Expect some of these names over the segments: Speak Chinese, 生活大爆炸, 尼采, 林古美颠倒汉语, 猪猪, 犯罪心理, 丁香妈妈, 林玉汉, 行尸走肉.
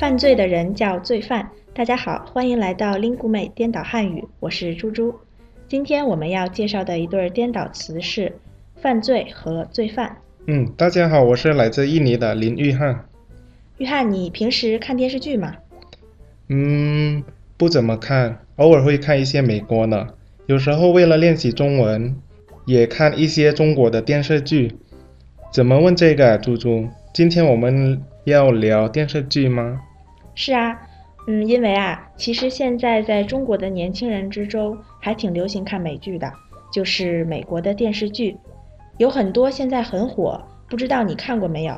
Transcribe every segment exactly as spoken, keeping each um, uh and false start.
犯罪的人叫罪犯。大家好，欢迎来到林古美颠倒汉语，我是猪猪。今天我们要介绍的一对颠倒词是犯罪和罪犯。嗯，大家好，我是来自印尼的林玉汉。玉汉，你平时看电视剧吗？嗯，不怎么看，偶尔会看一些美国的，有时候为了练习中文，也看一些中国的电视剧。怎么问这个啊，猪猪？今天我们要聊电视剧吗？是啊，嗯，因为啊，其实现在在中国的年轻人之中还挺流行看美剧的，就是美国的电视剧，有很多现在很火，不知道你看过没有？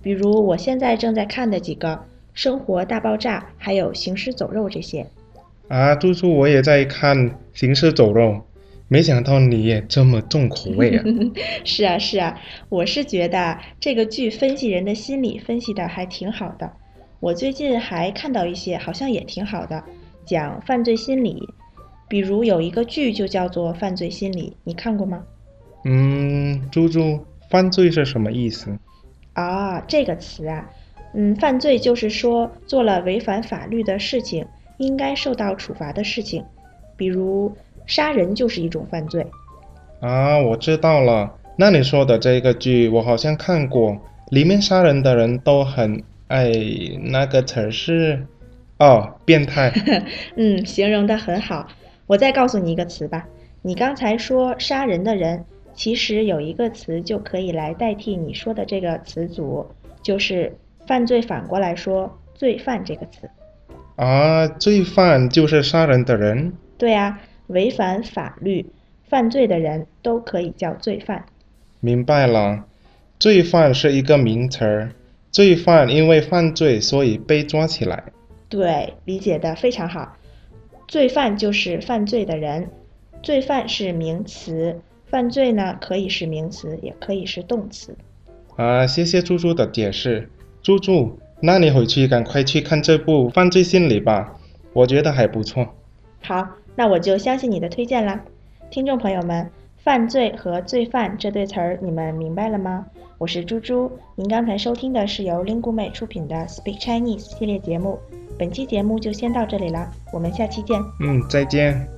比如我现在正在看的几个《生活大爆炸》还有《行尸走肉》这些。啊，猪猪，我也在看《行尸走肉》，没想到你也这么重口味啊！是啊是啊，我是觉得这个剧分析人的心理分析的还挺好的。我最近还看到一些好像也挺好的，讲犯罪心理，比如有一个剧就叫做《犯罪心理》，你看过吗？嗯，猪猪，犯罪是什么意思？啊，这个词啊，嗯，犯罪就是说做了违反法律的事情，应该受到处罚的事情，比如杀人就是一种犯罪。啊，我知道了，那你说的这个剧我好像看过，里面杀人的人都很爱那个词是哦，变态。嗯，形容得很好。我再告诉你一个词吧，你刚才说杀人的人，其实有一个词就可以来代替你说的这个词组，就是犯罪反过来说罪犯这个词。啊，罪犯就是杀人的人？对啊，违反法律犯罪的人都可以叫罪犯。明白了，罪犯是一个名词，罪犯因为犯罪所以被抓起来。对，理解的非常好。罪犯就是犯罪的人，罪犯是名词，犯罪呢可以是名词也可以是动词。啊，谢谢猪猪的解释。猪猪，那你回去赶快去看这部《犯罪心理》吧，我觉得还不错。好，那我就相信你的推荐啦。听众朋友们，犯罪和罪犯这对词儿，你们明白了吗？我是猪猪，您刚才收听的是由林古美出品的 Speak Chinese 系列节目，本期节目就先到这里了，我们下期见。嗯，再见。